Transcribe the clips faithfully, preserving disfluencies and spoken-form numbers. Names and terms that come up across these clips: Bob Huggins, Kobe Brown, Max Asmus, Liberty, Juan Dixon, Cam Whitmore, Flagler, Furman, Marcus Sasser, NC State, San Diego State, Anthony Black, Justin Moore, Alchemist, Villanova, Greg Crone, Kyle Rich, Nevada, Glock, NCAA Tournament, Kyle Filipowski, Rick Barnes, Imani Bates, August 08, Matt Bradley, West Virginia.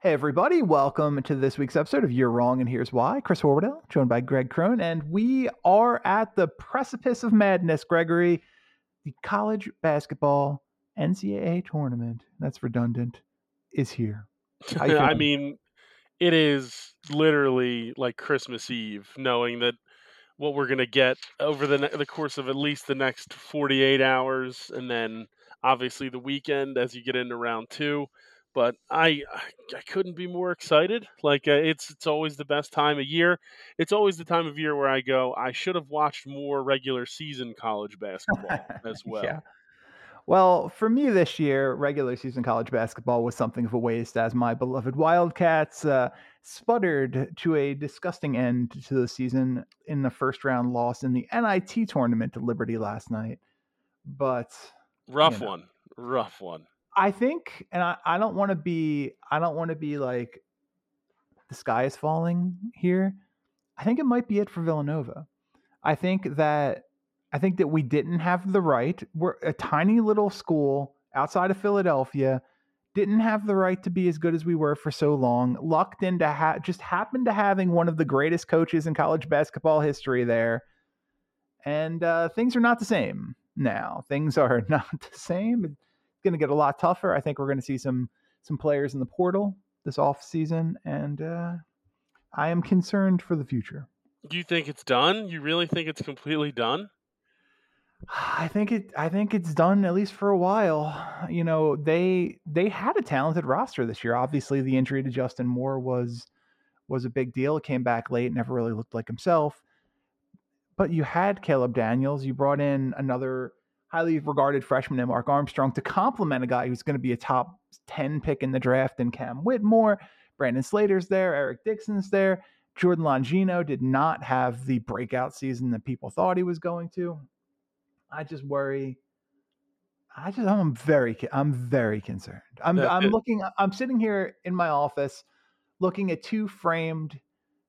Hey everybody, welcome to this week's episode of You're Wrong and Here's Why. Chris Horwadell, joined by Greg Crone, and we are at the precipice of madness, Gregory. The college basketball N C double A tournament, that's redundant, is here. I, I mean, it is literally like Christmas Eve, knowing that what we're going to get over the, ne- the course of at least the next forty-eight hours, and then obviously the weekend as you get into round two. But I I couldn't be more excited. Like uh, it's it's always the best time of year. It's always the time of year where I go, I should have watched more regular season college basketball as well. Yeah. Well, for me this year, regular season college basketball was something of a waste, as my beloved Wildcats uh, sputtered to a disgusting end to the season in the first round loss in the N I T tournament to Liberty last night. But rough you know. one, rough one. I think, and I, I don't want to be, I don't want to be like the sky is falling here. I think it might be it for Villanova. I think that, I think that we didn't have the right. We're a tiny little school outside of Philadelphia, didn't have the right to be as good as we were for so long. Lucked into ha- just happened to having one of the greatest coaches in college basketball history there. And uh, things are not the same now. Things are not the same. Going to get a lot tougher. I think we're going to see some some players in the portal this off season, and uh I am concerned for the future. Do you think it's done? You really think it's completely done? I think it I think it's done, at least for a while. You know, they they had a talented roster this year. Obviously, the injury to Justin Moore was was a big deal. It came back late, never really looked like himself. But you had Caleb Daniels, you brought in another highly regarded freshman in Mark Armstrong to complement a guy who's going to be a top ten pick in the draft in Cam Whitmore. Brandon Slater's there. Eric Dixon's there. Jordan Longino did not have the breakout season that people thought he was going to. I just worry. I just, I'm very, I'm very concerned. I'm, I'm looking, I'm sitting here in my office looking at two framed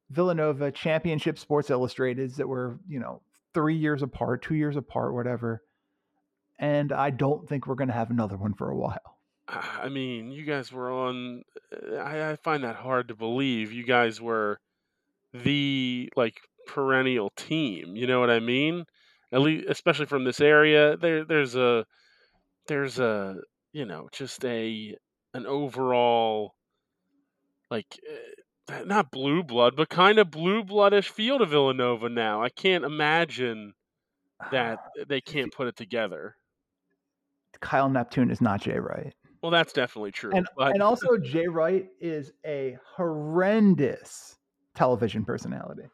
Villanova championship Sports Illustrateds that were, you know, three years apart, two years apart, whatever. And I don't think we're going to have another one for a while. I mean, you guys were on, I, I find that hard to believe. You guys were the like perennial team. You know what I mean? At least, especially from this area, there, there's a, there's a, you know, just a, an overall, like not blue blood, but kind of blue bloodish feel to Villanova now. I can't imagine that they can't put it together. Kyle Neptune is not Jay Wright. Well, that's definitely true. And, but... and also Jay Wright is a horrendous television personality.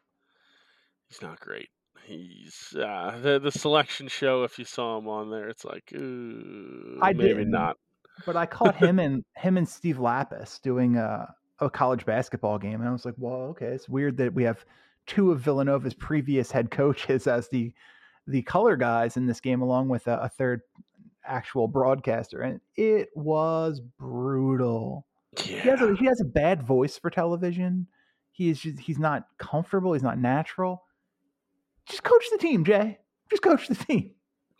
He's not great. He's uh, the, the selection show. If you saw him on there, it's like, ooh, I maybe didn't, not, but I caught him and him and Steve Lapis doing a, a college basketball game. And I was like, well, okay. It's weird that we have two of Villanova's previous head coaches as the, the color guys in this game, along with a, a third actual broadcaster, and it was brutal. Yeah. He has a, he has a bad voice for television. He is just, he's not comfortable. He's not natural. Just coach the team, Jay. Just coach the team.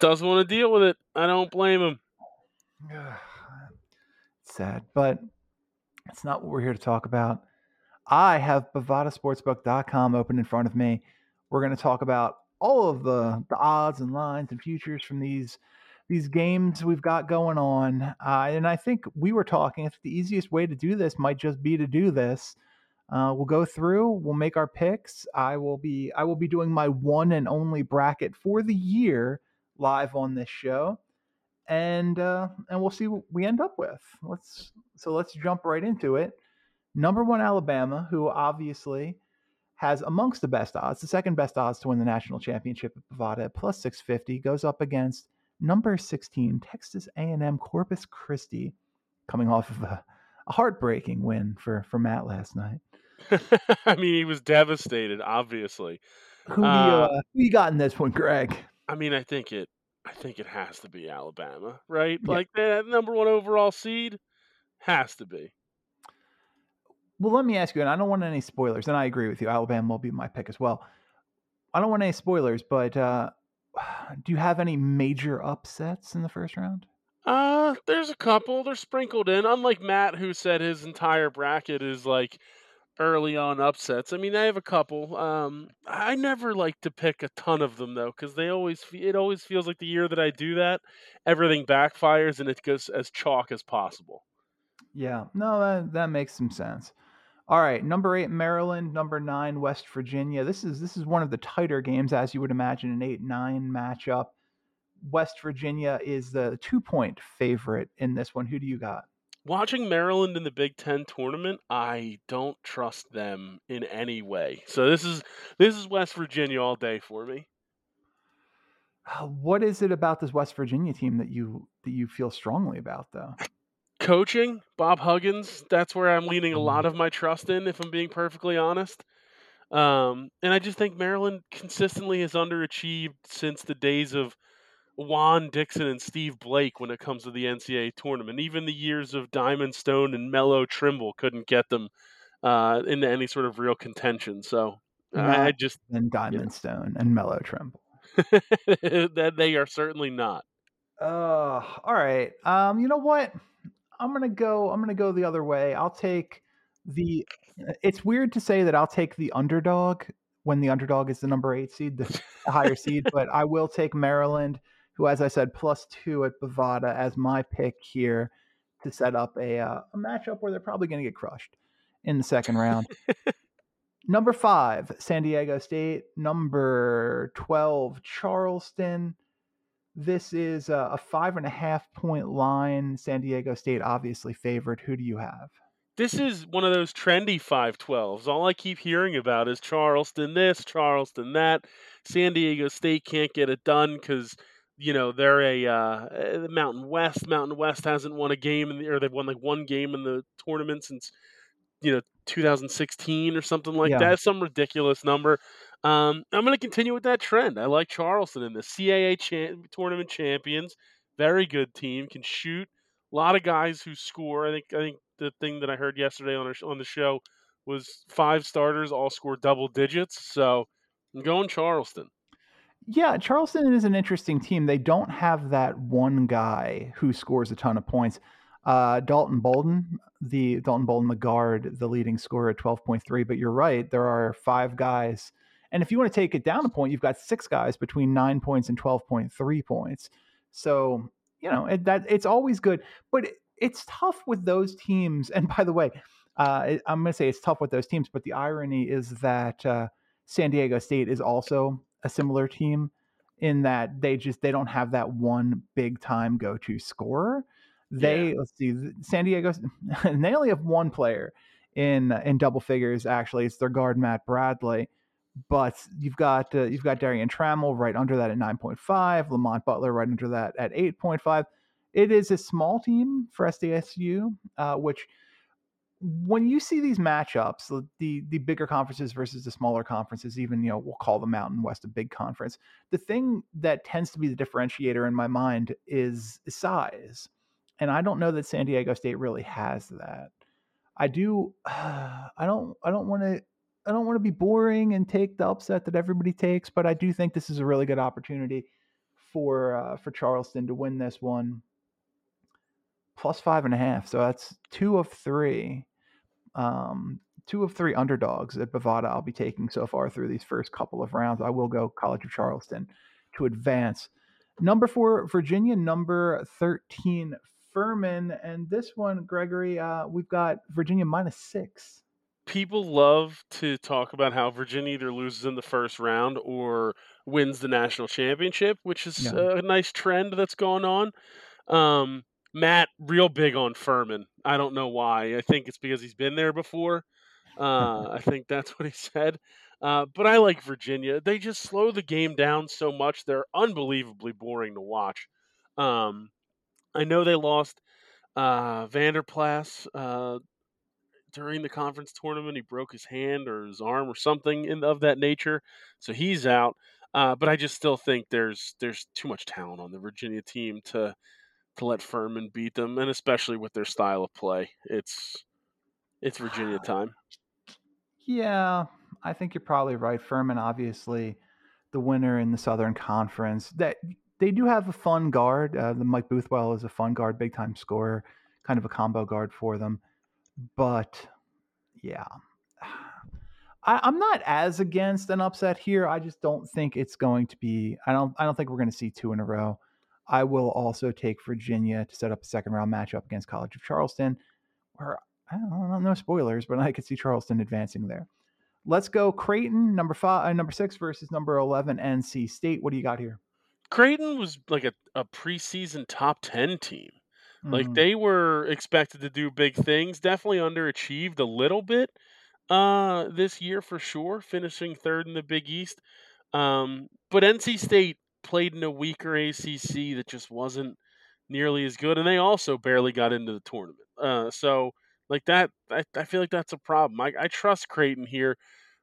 Doesn't want to deal with it. I don't blame him. It's sad, but it's not what we're here to talk about. I have Bovada Sportsbook dot com open in front of me. We're going to talk about all of the, the odds and lines and futures from these these games we've got going on. Uh, and I think we were talking, if the easiest way to do this might just be to do this. Uh, we'll go through, we'll make our picks. I will be I will be doing my one and only bracket for the year live on this show. And uh, and we'll see what we end up with. Let's so let's jump right into it. Number one, Alabama, who obviously has amongst the best odds, the second best odds to win the national championship at Bovada, plus six fifty, goes up against number sixteen, Texas A and M Corpus Christi, coming off of a, a heartbreaking win for, for Matt last night. I mean, he was devastated, obviously. Who do uh, uh, you got in this one, Greg? I mean, I think it I think it has to be Alabama, right? Yeah. Like that number one overall seed has to be. Well, let me ask you, and I don't want any spoilers, and I agree with you. Alabama will be my pick as well. I don't want any spoilers, but uh, do you have any major upsets in the first round? Uh, there's a couple. They're sprinkled in. Unlike Matt, who said his entire bracket is like early on upsets. I mean, I have a couple. Um, I never like to pick a ton of them though, because they always it always feels like the year that I do that, everything backfires and it goes as chalk as possible. Yeah, no, that that makes some sense. All right, number eight, Maryland. Number nine, West Virginia. This is this is one of the tighter games, as you would imagine, an eight nine matchup. West Virginia is the two-point favorite in this one. Who do you got? Watching Maryland in the Big Ten tournament, I don't trust them in any way. So this is this is West Virginia all day for me. What is it about this West Virginia team that you that you feel strongly about, though? Coaching, Bob Huggins, that's where I'm leaning a lot of my trust in, if I'm being perfectly honest. Um, and I just think Maryland consistently has underachieved since the days of Juan Dixon and Steve Blake when it comes to the N C double A tournament. Even the years of Diamond Stone and Mellow Trimble couldn't get them uh, into any sort of real contention. So uh, I just... And Diamond yeah. Stone and Mellow Trimble. They are certainly not. Uh, all right. Um, you know what? I'm going to go, I'm going to go the other way. I'll take the, it's weird to say that I'll take the underdog when the underdog is the number eight seed, the higher seed, but I will take Maryland, who, as I said, plus two at Bovada as my pick here to set up a, uh, a matchup where they're probably going to get crushed in the second round. Number five, San Diego State. Number twelve, Charleston. This is a, a five and a half point line. San Diego State obviously favored. Who do you have? This is one of those trendy five twelves. All I keep hearing about is Charleston this, Charleston that. San Diego State can't get it done because, you know, they're a uh, Mountain West. Mountain West hasn't won a game, in the, or they've won like one game in the tournament since, you know, two thousand sixteen or something like yeah. that. Some ridiculous number. Um, I'm going to continue with that trend. I like Charleston in the C double A cha- tournament champions. Very good team. Can shoot. A lot of guys who score. I think I think the thing that I heard yesterday on our, on the show was five starters all score double digits. So I'm going Charleston. Yeah, Charleston is an interesting team. They don't have that one guy who scores a ton of points. Uh, Dalton Bolden, the Dalton Bolden, the guard, the leading scorer at twelve point three. But you're right. There are five guys. And if you want to take it down a point, you've got six guys between nine points and twelve point three points. So, you know, it, that it's always good, but it, it's tough with those teams. And by the way, uh, it, I'm going to say it's tough with those teams, but the irony is that uh, San Diego State is also a similar team in that they just, they don't have that one big time go-to scorer. They, yeah. let's see, San Diego, and they only have one player in, in double figures. Actually, it's their guard, Matt Bradley. But you've got uh, you've got Darian Trammell right under that at nine point five, Lamont Butler right under that at eight point five. It is a small team for S D S U, uh, which when you see these matchups, the the bigger conferences versus the smaller conferences, even, you know, we'll call the Mountain West a big conference. The thing that tends to be the differentiator in my mind is size. And I don't know that San Diego State really has that. I do. Uh, I don't I don't want to. I don't want to be boring and take the upset that everybody takes, but I do think this is a really good opportunity for uh, for Charleston to win this one. Plus five and a half, so that's two of three, um, two of three underdogs at Bovada I'll be taking so far through these first couple of rounds. I will go College of Charleston to advance. Number four, Virginia. Number thirteen, Furman. And this one, Gregory, uh, we've got Virginia minus six. People love to talk about how Virginia either loses in the first round or wins the national championship, which is yeah. a nice trend that's going on. Um, Matt, real big on Furman. I don't know why. I think it's because he's been there before. Uh, I think that's what he said. Uh, but I like Virginia. They just slow the game down so much. They're unbelievably boring to watch. Um, I know they lost Uh, Vanderplas, uh, during the conference tournament, he broke his hand or his arm or something in, of that nature. So he's out. Uh, but I just still think there's there's too much talent on the Virginia team to to let Furman beat them, and especially with their style of play. It's it's Virginia time. Yeah, I think you're probably right. Furman, obviously, the winner in the Southern Conference. That they do have a fun guard. Uh, the Mike Boothwell is a fun guard, big-time scorer, kind of a combo guard for them. But, yeah. I, I'm not as against an upset here. I just don't think it's going to be – I don't I don't think we're going to see two in a row. I will also take Virginia to set up a second-round matchup against College of Charleston, where I don't know, no spoilers, but I could see Charleston advancing there. Let's go Creighton, number five, uh, number six versus number eleven, N C State. What do you got here? Creighton was like a, a preseason top ten team. Mm. Like they were expected to do big things, definitely underachieved a little bit. Uh, this year for sure, finishing third in the Big East. Um, but N C State played in a weaker A C C that just wasn't nearly as good, and they also barely got into the tournament. Uh, so like that, I, I feel like that's a problem. I, I trust Creighton here.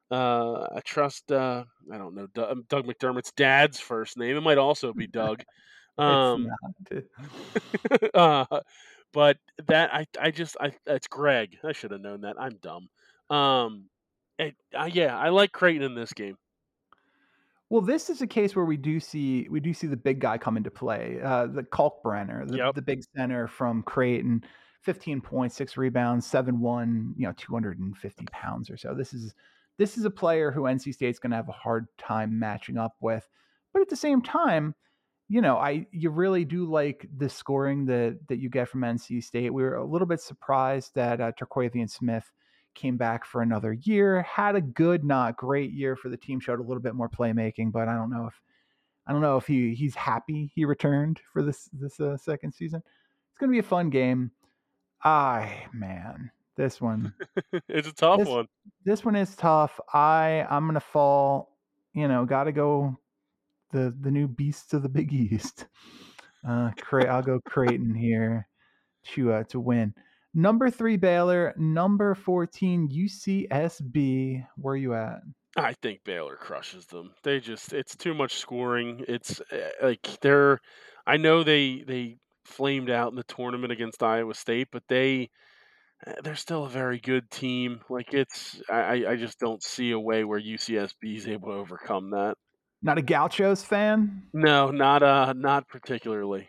Uh, I trust, uh, I don't know, Doug, Doug McDermott's dad's first name. It might also be Doug. Um, uh, but that, I, I just, I, it's Greg. I should have known that. I'm dumb. Um, it, uh, yeah, I like Creighton in this game. Well, this is a case where we do see we do see the big guy come into play. Uh, the Kalkbrenner, the, yep. the big center from Creighton, fifteen points, six rebounds, seven one, you know, two hundred and fifty pounds or so. This is this is a player who N C State's going to have a hard time matching up with. But at the same time, you know, I you really do like the scoring that that you get from N C State. We were a little bit surprised that uh, Terquavion Smith came back for another year, had a good, not great year for the team, showed a little bit more playmaking, but I don't know if, I don't know if he, he's happy he returned for this, this uh, second season. It's going to be a fun game. I, man, this one, it's a tough this, one. This one is tough. I, I'm going to fall, you know, got to go the, the new beasts of the Big East. Uh, Cre- I'll go Creighton here to, uh, to win. Number three, Baylor. Number fourteen, U C S B. Where are you at? I think Baylor crushes them. They just, it's too much scoring. It's like they're, I know they, they flamed out in the tournament against Iowa State, but they, they're still a very good team. Like it's, I, I just don't see a way where U C S B is able to overcome that. Not a Gauchos fan? No, not, uh, not particularly.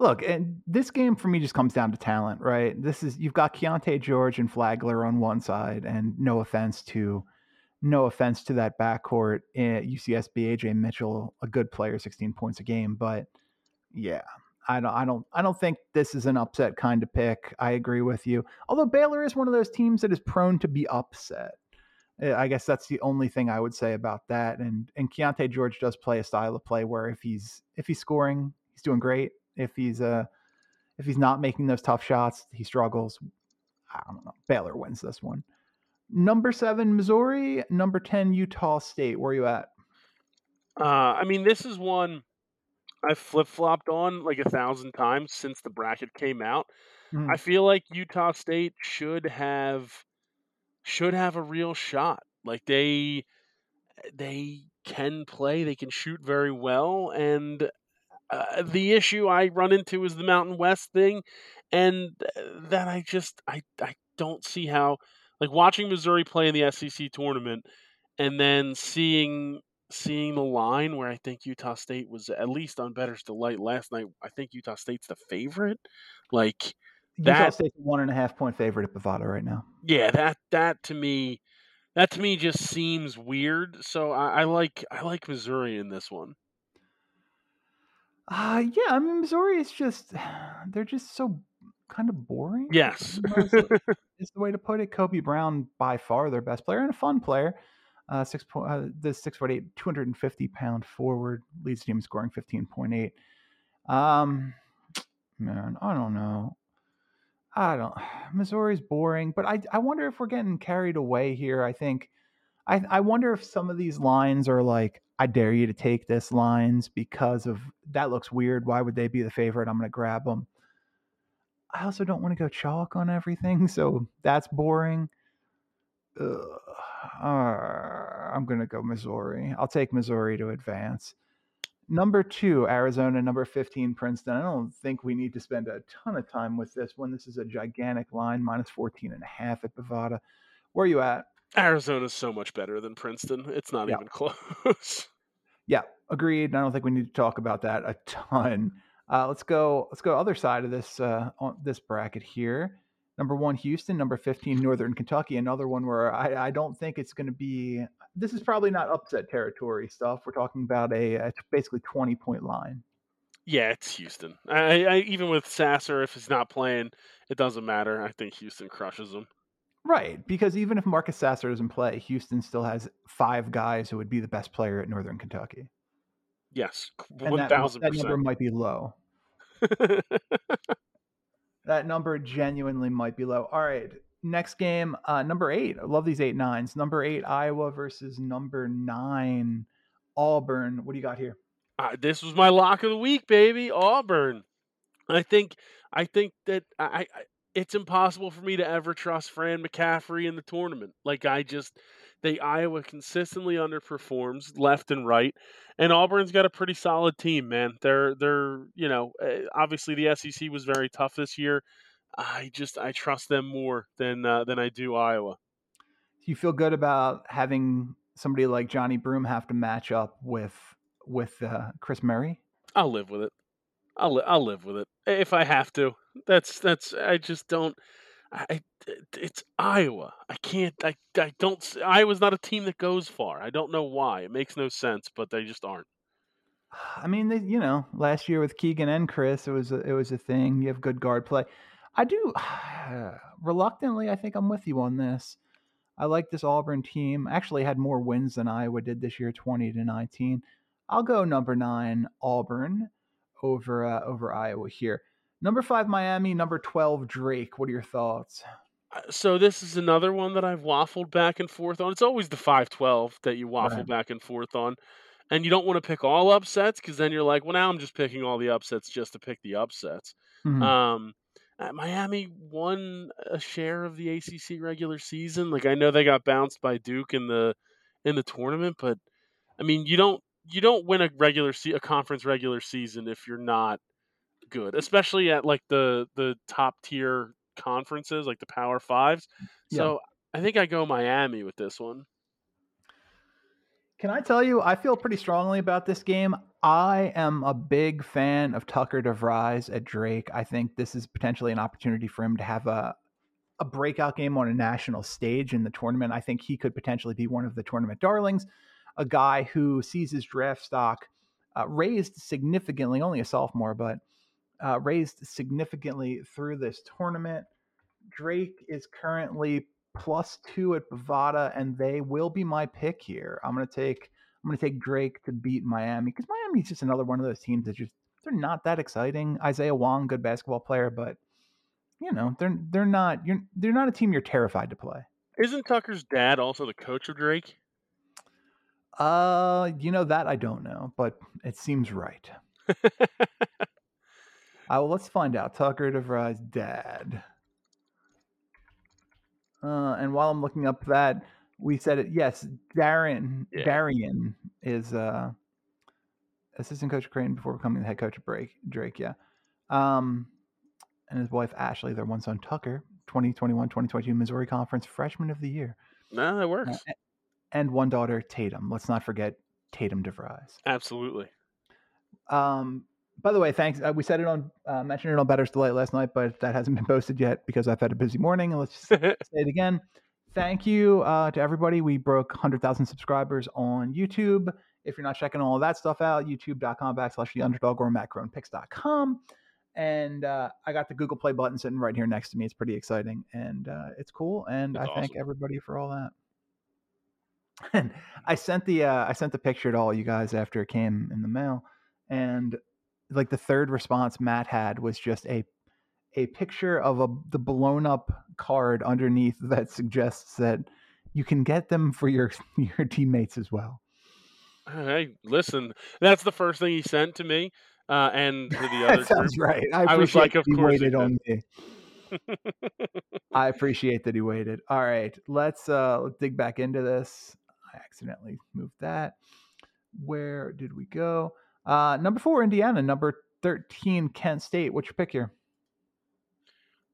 Look, and this game for me just comes down to talent, right? This is you've got Keontae George and Flagler on one side, and no offense to, no offense to that backcourt at U C S B. A J Mitchell, a good player, sixteen points a game, but yeah, I don't, I don't, I don't think this is an upset kind of pick. I agree with you. Although Baylor is one of those teams that is prone to be upset. I guess that's the only thing I would say about that. And and Keontae George does play a style of play where if he's if he's scoring, he's doing great. If he's uh, if he's not making those tough shots, he struggles. I don't know. Baylor wins this one. Number seven, Missouri. Number ten, Utah State. Where are you at? Uh, I mean, this is one I flip-flopped on like a thousand times since the bracket came out. Mm. I feel like Utah State should have should have a real shot. Like they they can play. They can shoot very well, and Uh, the issue I run into is the Mountain West thing, and that I just I, I don't see how, like, watching Missouri play in the S E C tournament and then seeing seeing the line where I think Utah State was, at least on Better's Delight last night, I think Utah State's the favorite. Like that, Utah State's a one and a half point favorite at Bovada right now. Yeah, that that to me that to me just seems weird. So I, I like I like Missouri in this one. Uh, yeah, I mean, Missouri is just, they're just so kind of boring. Yes. Is the way to put it. Kobe Brown, by far their best player and a fun player. Uh, six point, uh, the six foot eight, two hundred fifty pound forward, leads team scoring fifteen point eight. Um, man, I don't know. I don't, Missouri's boring, but I, I wonder if we're getting carried away here. I think, I, I wonder if some of these lines are like, I dare you to take this lines because of that looks weird. Why would they be the favorite? I'm going to grab them. I also don't want to go chalk on everything, so that's boring. Ugh. Uh, I'm going to go Missouri. I'll take Missouri to advance. Number two, Arizona. Number fifteen, Princeton. I don't think we need to spend a ton of time with this one. This is a gigantic line, minus fourteen and a half at Bovada. Where are you at? Arizona's so much better than Princeton. It's not yeah. even close. Yeah, agreed. And I don't think we need to talk about that a ton. Uh, let's go. Let's go other side of this uh, on this bracket here. Number one, Houston. Number fifteen, Northern Kentucky. Another one where I, I don't think it's going to be. This is probably not upset territory stuff. We're talking about a, a basically twenty-point line. Yeah, it's Houston. I, I even with Sasser, if he's not playing, it doesn't matter. I think Houston crushes them. Right, because even if Marcus Sasser doesn't play, Houston still has five guys who would be the best player at Northern Kentucky. Yes, one thousand percent. That, that number might be low. That number genuinely might be low. All right, next game, uh, number eight. I love these eight nines. Number eight, Iowa versus number nine, Auburn. What do you got here? Uh, this was my lock of the week, baby, Auburn. I think I think that I, I it's impossible for me to ever trust Fran McCaffrey in the tournament. Like I just, they Iowa consistently underperforms left and right, and Auburn's got a pretty solid team, man. They're they're you know obviously the S E C was very tough this year. I just I trust them more than uh, than I do Iowa. Do you feel good about having somebody like Johnny Broom have to match up with with uh, Chris Murray? I'll live with it. I'll I'll live with it if I have to. That's that's I just don't. I it's Iowa. I can't. I I don't. Iowa's not a team that goes far. I don't know why. It makes no sense, but they just aren't. I mean, they, you know, last year with Keegan and Chris, it was a, it was a thing. You have good guard play. I do uh, reluctantly. I think I'm with you on this. I like this Auburn team. Actually, had more wins than Iowa did this year, twenty to nineteen. I'll go number nine Auburn over uh, over Iowa here. Number five, Miami. Number twelve, Drake. What are your thoughts? So this is another one that I've waffled back and forth on. It's always the five twelve that you waffle right. back and forth on. And you don't want to pick all upsets because then you're like, well, now I'm just picking all the upsets just to pick the upsets. Mm-hmm. Um, Miami won a share of the A C C regular season. Like I know they got bounced by Duke in the in the tournament, but I mean, you don't you don't win a regular se- a conference regular season if you're not good, especially at like the the top tier conferences like the Power Fives. So yeah. I think I go Miami with this one. Can I tell you, I feel pretty strongly about this game. I am a big fan of Tucker DeVries at Drake. I think this is potentially an opportunity for him to have a a breakout game on a national stage in the tournament. I think he could potentially be one of the tournament darlings, a guy who sees his draft stock uh, raised significantly, only a sophomore, but Uh, raised significantly through this tournament. Drake is currently plus two at Bovada, and they will be my pick here. I'm gonna take I'm gonna take Drake to beat Miami because Miami's just another one of those teams that just they're not that exciting. Isaiah Wong, good basketball player, but you know they're they're not you're they're not a team you're terrified to play. Isn't Tucker's dad also the coach of Drake? Uh, you know that I don't know, but it seems right. Uh, well, let's find out. Tucker DeVries' dad. Uh, and while I'm looking up that, we said it. Yes, Darren yeah. Darian is uh, assistant coach of Creighton before becoming the head coach of Drake. Drake, yeah. Um, and his wife, Ashley, their one son, Tucker, twenty twenty-one twenty twenty-two Missouri Conference Freshman of the Year. No, that works. Uh, and one daughter, Tatum. Let's not forget Tatum DeVries. Absolutely. Um. By the way, thanks. Uh, we said it on, uh, mentioned it on Better's Delight last night, but that hasn't been posted yet because I've had a busy morning. And let's just say it again. Thank you uh, to everybody. We broke one hundred thousand subscribers on YouTube. If you're not checking all of that stuff out, youtube.com backslash the underdog or matt crone picks dot com. And uh, I got the Google Play button sitting right here next to me. It's pretty exciting and uh, it's cool. And That's I awesome. Thank everybody for all that. And I sent the uh, I sent the picture to all you guys after it came in the mail. And like the third response Matt had was just a a picture of a the blown up card underneath that suggests that you can get them for your your teammates as well. Hey, listen, that's the first thing he sent to me. Uh, and to the other sounds group. Right. I, I was like, of course. Waited on me. I appreciate that he waited. All right, let's uh, let's dig back into this. I accidentally moved that. Where did we go? Uh, number four, Indiana. Number thirteen, Kent State. What's your pick here?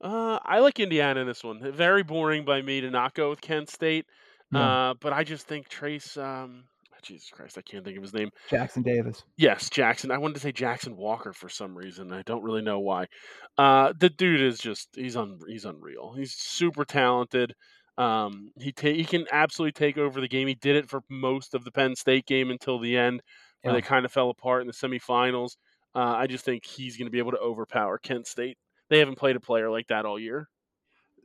Uh, I like Indiana in this one. Very boring by me to not go with Kent State. Yeah. Uh, but I just think Trace. Um, Jesus Christ, I can't think of his name. Jackson Davis. Yes, Jackson. I wanted to say Jackson Walker for some reason. I don't really know why. Uh, the dude is just, he's un, he's unreal. He's super talented. Um, he ta- he can absolutely take over the game. He did it for most of the Penn State game until the end, where yeah. they kind of fell apart in the semifinals. Uh, I just think he's going to be able to overpower Kent State. They haven't played a player like that all year.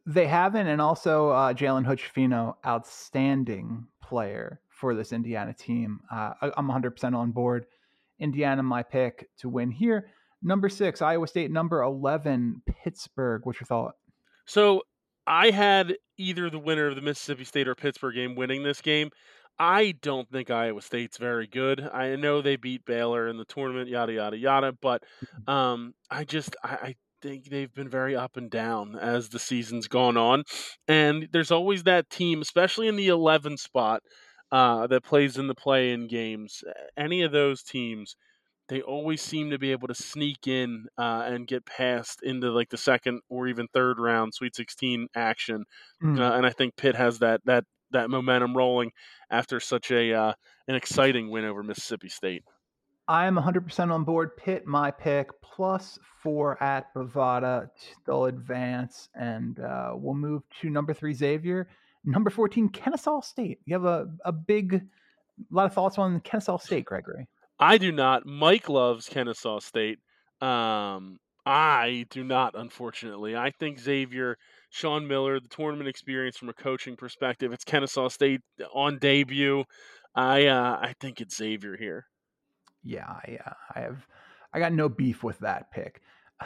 They haven't, and also uh, Jalen Hutchefino, outstanding player for this Indiana team. Uh, I'm one hundred percent on board. Indiana, my pick to win here. Number six, Iowa State. Number eleven, Pittsburgh. What's your thought? So I had either the winner of the Mississippi State or Pittsburgh game winning this game. I don't think Iowa State's very good. I know they beat Baylor in the tournament, yada, yada, yada. But um, I just, I, I think they've been very up and down as the season's gone on. And there's always that team, especially in the eleven spot, Uh, that plays in the play-in games. Any of those teams, they always seem to be able to sneak in uh, and get past into like the second or even third round, Sweet sixteen action. Mm. Uh, and I think Pitt has that that that momentum rolling after such a uh, an exciting win over Mississippi State. I'm one hundred percent on board. Pitt, my pick, plus four at Bovada. They'll advance, and uh, we'll move to number three, Xavier. Number fourteen, Kennesaw State. You have a, a big, lot of thoughts on Kennesaw State, Gregory. I do not. Mike loves Kennesaw State. Um, I do not, unfortunately. I think Xavier, Sean Miller, the tournament experience from a coaching perspective, it's Kennesaw State on debut. I uh, I think it's Xavier here. Yeah, yeah. I have. I got no beef with that pick.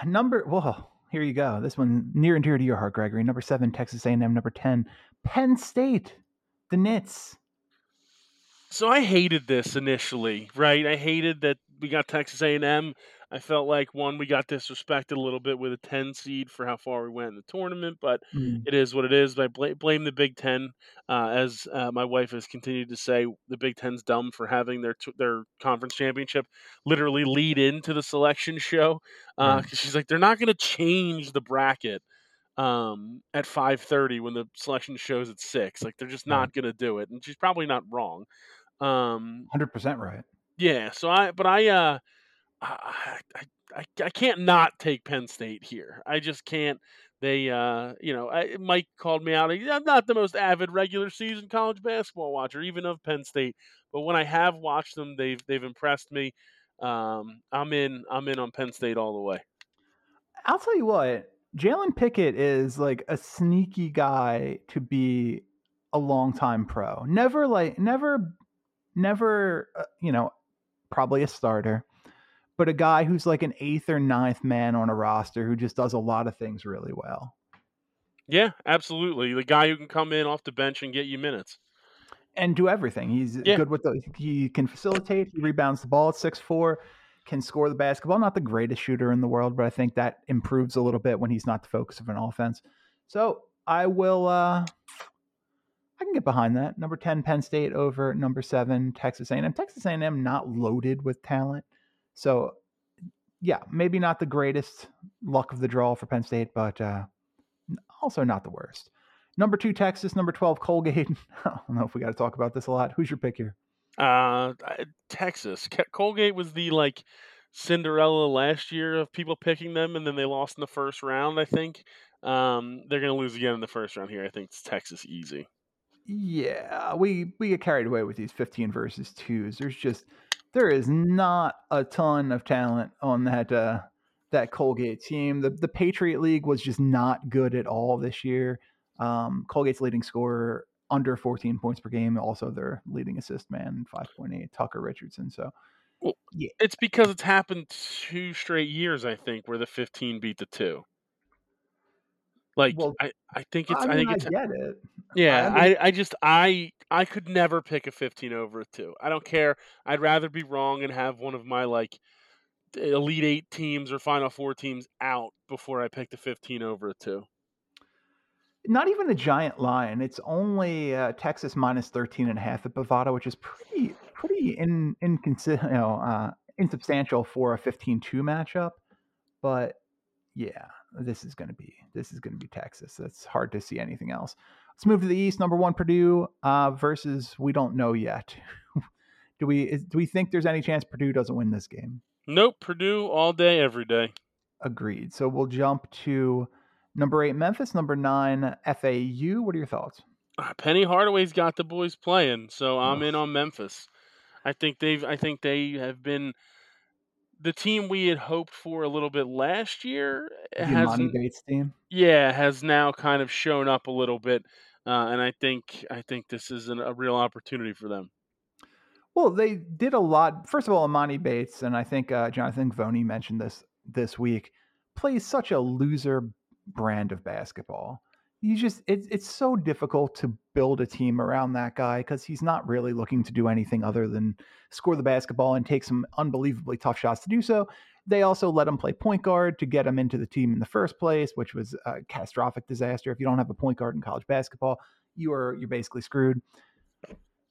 Number, whoa, here you go. This one near and dear to your heart, Gregory. Number seven, Texas A and M. Number ten, Penn State, the Nits. So I hated this initially, right? I hated that we got Texas A and M. I felt like, one, we got disrespected a little bit with a ten seed for how far we went in the tournament, but mm. it is what it is. But I bl- blame the Big Ten, uh, as uh, my wife has continued to say, the Big Ten's dumb for having their t- their conference championship literally lead into the selection show. Uh, mm. 'Cause she's like, they're not going to change the bracket Um, at five thirty when the selection show's at six. Like, they're just not going to do it. And she's probably not wrong. Um, one hundred percent right. Yeah. So I, but I, uh, I, I, I can't not take Penn State here. I just can't. They, uh, you know, I, Mike called me out. I'm not the most avid regular season college basketball watcher, even of Penn State. But when I have watched them, they've, they've impressed me. Um, I'm in, I'm in on Penn State all the way. I'll tell you what. Jalen Pickett is like a sneaky guy to be a long-time pro. Never like, never, never, uh, you know, probably a starter, but a guy who's like an eighth or ninth man on a roster who just does a lot of things really well. Yeah, absolutely. The guy who can come in off the bench and get you minutes. And do everything. He's yeah. good with the, he can facilitate, he rebounds the ball at six four. Can score the basketball, not the greatest shooter in the world, but I think that improves a little bit when he's not the focus of an offense. So I will, uh, I can get behind that. Number ten, Penn State over number seven, Texas A and M. Texas A and M not loaded with talent. So yeah, maybe not the greatest luck of the draw for Penn State, but uh, also not the worst. Number two, Texas. Number twelve, Colgate. I don't know if we got to talk about this a lot. Who's your pick here? Uh, Texas. Colgate was the like Cinderella last year of people picking them, and then they lost in the first round. I think um, they're going to lose again in the first round here. I think it's Texas easy. Yeah, we we get carried away with these fifteen versus twos. There's just there is not a ton of talent on that uh, that Colgate team. The the Patriot League was just not good at all this year. Um, Colgate's leading scorer, under fourteen points per game. Also their leading assist man, five point eight, Tucker Richardson. So well, yeah. It's because it's happened two straight years, I think, where the fifteen beat the two. Like, well, I, I think it's, I, I mean, think it's, I get it. Yeah. I, mean, I, I just, I, I could never pick a fifteen over a two. I don't care. I'd rather be wrong and have one of my like Elite Eight teams or Final Four teams out before I picked a fifteen over a two. Not even a giant line. It's only uh, Texas minus thirteen and a half at Bovada, which is pretty pretty in, inconsist- you know, uh, insubstantial for a fifteen two matchup. But yeah, this is going to be this is going to be Texas. That's hard to see anything else. Let's move to the East. Number one, Purdue uh, versus we don't know yet. Do we is, do we think there's any chance Purdue doesn't win this game? Nope, Purdue all day, every day. Agreed. So we'll jump to number eight, Memphis. Number nine, F A U. What are your thoughts? Penny Hardaway's got the boys playing, so I'm oh. in on Memphis. I think they've. I think they have been the team we had hoped for a little bit last year. Imani Bates team. Yeah, has now kind of shown up a little bit, uh, and I think I think this is an, a real opportunity for them. Well, they did a lot. First of all, Imani Bates, and I think uh, Jonathan Givony mentioned this this week, plays such a loser brand of basketball. You just it's it's so difficult to build a team around that guy because he's not really looking to do anything other than score the basketball and take some unbelievably tough shots to do so. They also let him play point guard to get him into the team in the first place, which was a catastrophic disaster. If you don't have a point guard in college basketball, you are you're basically screwed.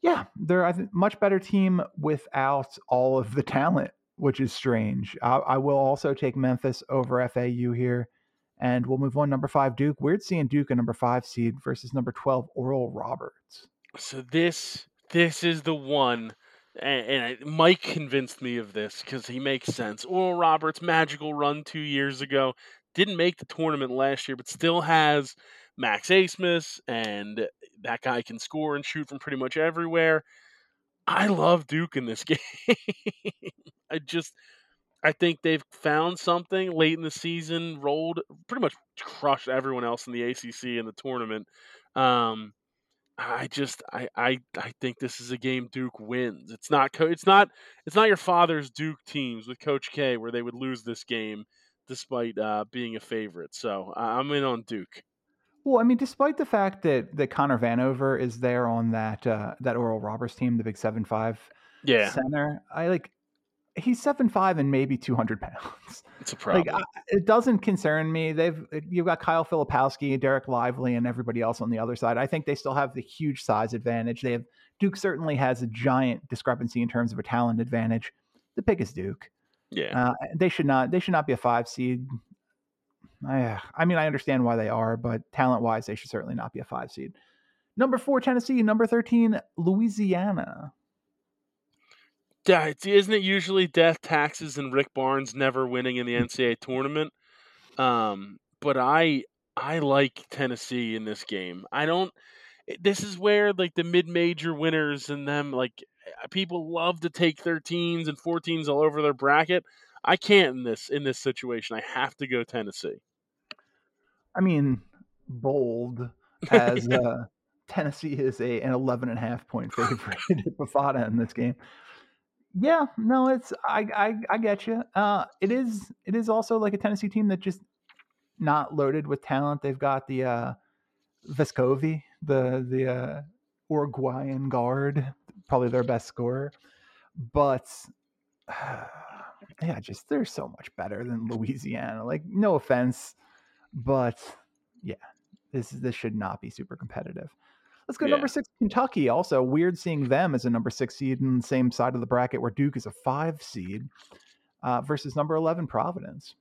Yeah, they're a much better team without all of the talent, which is strange. I, I will also take Memphis over F A U here, and we'll move on. Number five, Duke. Weird seeing Duke at number five seed versus number twelve, Oral Roberts. So this this is the one, and, and Mike convinced me of this because he makes sense. Oral Roberts, magical run two years ago. Didn't make the tournament last year, but still has Max Asmus, and that guy can score and shoot from pretty much everywhere. I love Duke in this game. I just, I think they've found something late in the season, rolled, pretty much crushed everyone else in the A C C in the tournament. Um, I just, I, I, I think this is a game Duke wins. It's not, co- it's not, it's not your father's Duke teams with Coach K where they would lose this game despite uh, being a favorite. So uh, I'm in on Duke. Well, I mean, despite the fact that, that Connor Vanover is there on that uh, that Oral Roberts team, the big seven five yeah. center, I like he's seven five and maybe two hundred pounds. It's a problem. Like, I, it doesn't concern me. They've you've got Kyle Filipowski, Derek Lively, and everybody else on the other side. I think they still have the huge size advantage. They have Duke certainly has a giant discrepancy in terms of a talent advantage. The pick is Duke. Yeah, uh, they should not they should not be a five seed. I, I mean, I understand why they are, but talent-wise, they should certainly not be a five seed. Number four, Tennessee. Number thirteen, Louisiana. Isn't it usually death, taxes, and Rick Barnes never winning in the N C A A tournament? Um, but I I like Tennessee in this game. I don't. This is where like the mid-major winners and them like people love to take thirteens and fourteens all over their bracket. I can't in this in this situation. I have to go Tennessee. I mean, bold as yeah. uh, Tennessee is a an eleven and a half point favorite at Bovada in this game. Yeah, no, it's I I, I get you. Uh, it is it is also like a Tennessee team that just not loaded with talent. They've got the uh, Vescovi, the the uh, Uruguayan guard, probably their best scorer, but. Uh, Yeah, just they're so much better than Louisiana. Like, no offense, but yeah, this is, this should not be super competitive. Let's go yeah. number six, Kentucky. Also, weird seeing them as a number six seed in the same side of the bracket where Duke is a five seed uh, versus number eleven Providence.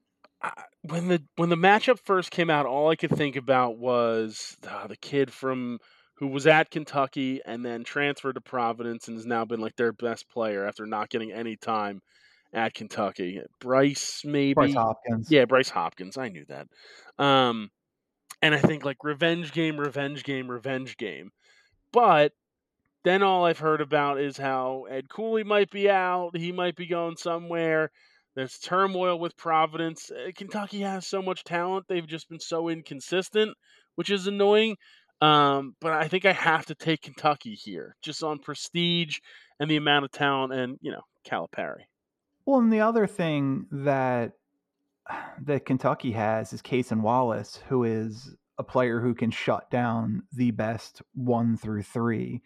Uh, when the when the matchup first came out, all I could think about was uh, the kid from who was at Kentucky and then transferred to Providence and has now been like their best player after not getting any time at Kentucky. Bryce, maybe. Bryce Hopkins. Yeah, Bryce Hopkins. I knew that. Um, and I think, like, revenge game, revenge game, revenge game. But then all I've heard about is how Ed Cooley might be out. He might be going somewhere. There's turmoil with Providence. Kentucky has so much talent. They've just been so inconsistent, which is annoying. Um, but I think I have to take Kentucky here, just on prestige and the amount of talent and, you know, Calipari. Well, and the other thing that that Kentucky has is Cason Wallace, who is a player who can shut down the best one through three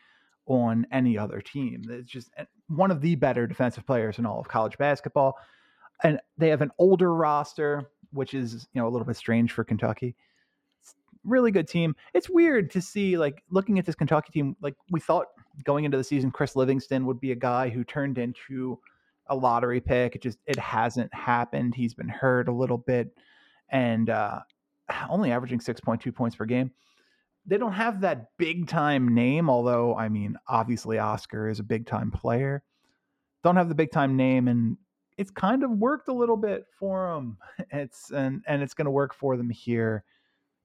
on any other team. It's just one of the better defensive players in all of college basketball. and they have an older roster, which is, you know, a little bit strange for Kentucky. It's a really good team. It's weird to see, like, looking at this Kentucky team, like, we thought going into the season, Chris Livingston would be a guy who turned into a lottery pick. It just, it hasn't happened. He's been hurt a little bit and uh, only averaging six point two points per game. They don't have that big time name, although, I mean, obviously Oscar is a big time player. Don't have the big time name, and it's kind of worked a little bit for them. It's and and it's going to work for them here.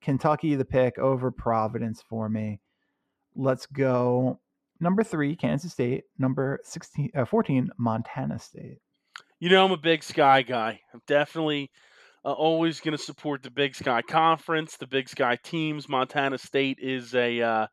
Kentucky, the pick over Providence for me. Let's go. Number three, Kansas State. Number sixteen, uh, fourteen, Montana State. You know, I'm a Big Sky guy. I'm definitely uh, always going to support the Big Sky Conference, the Big Sky teams. Montana State is a, uh,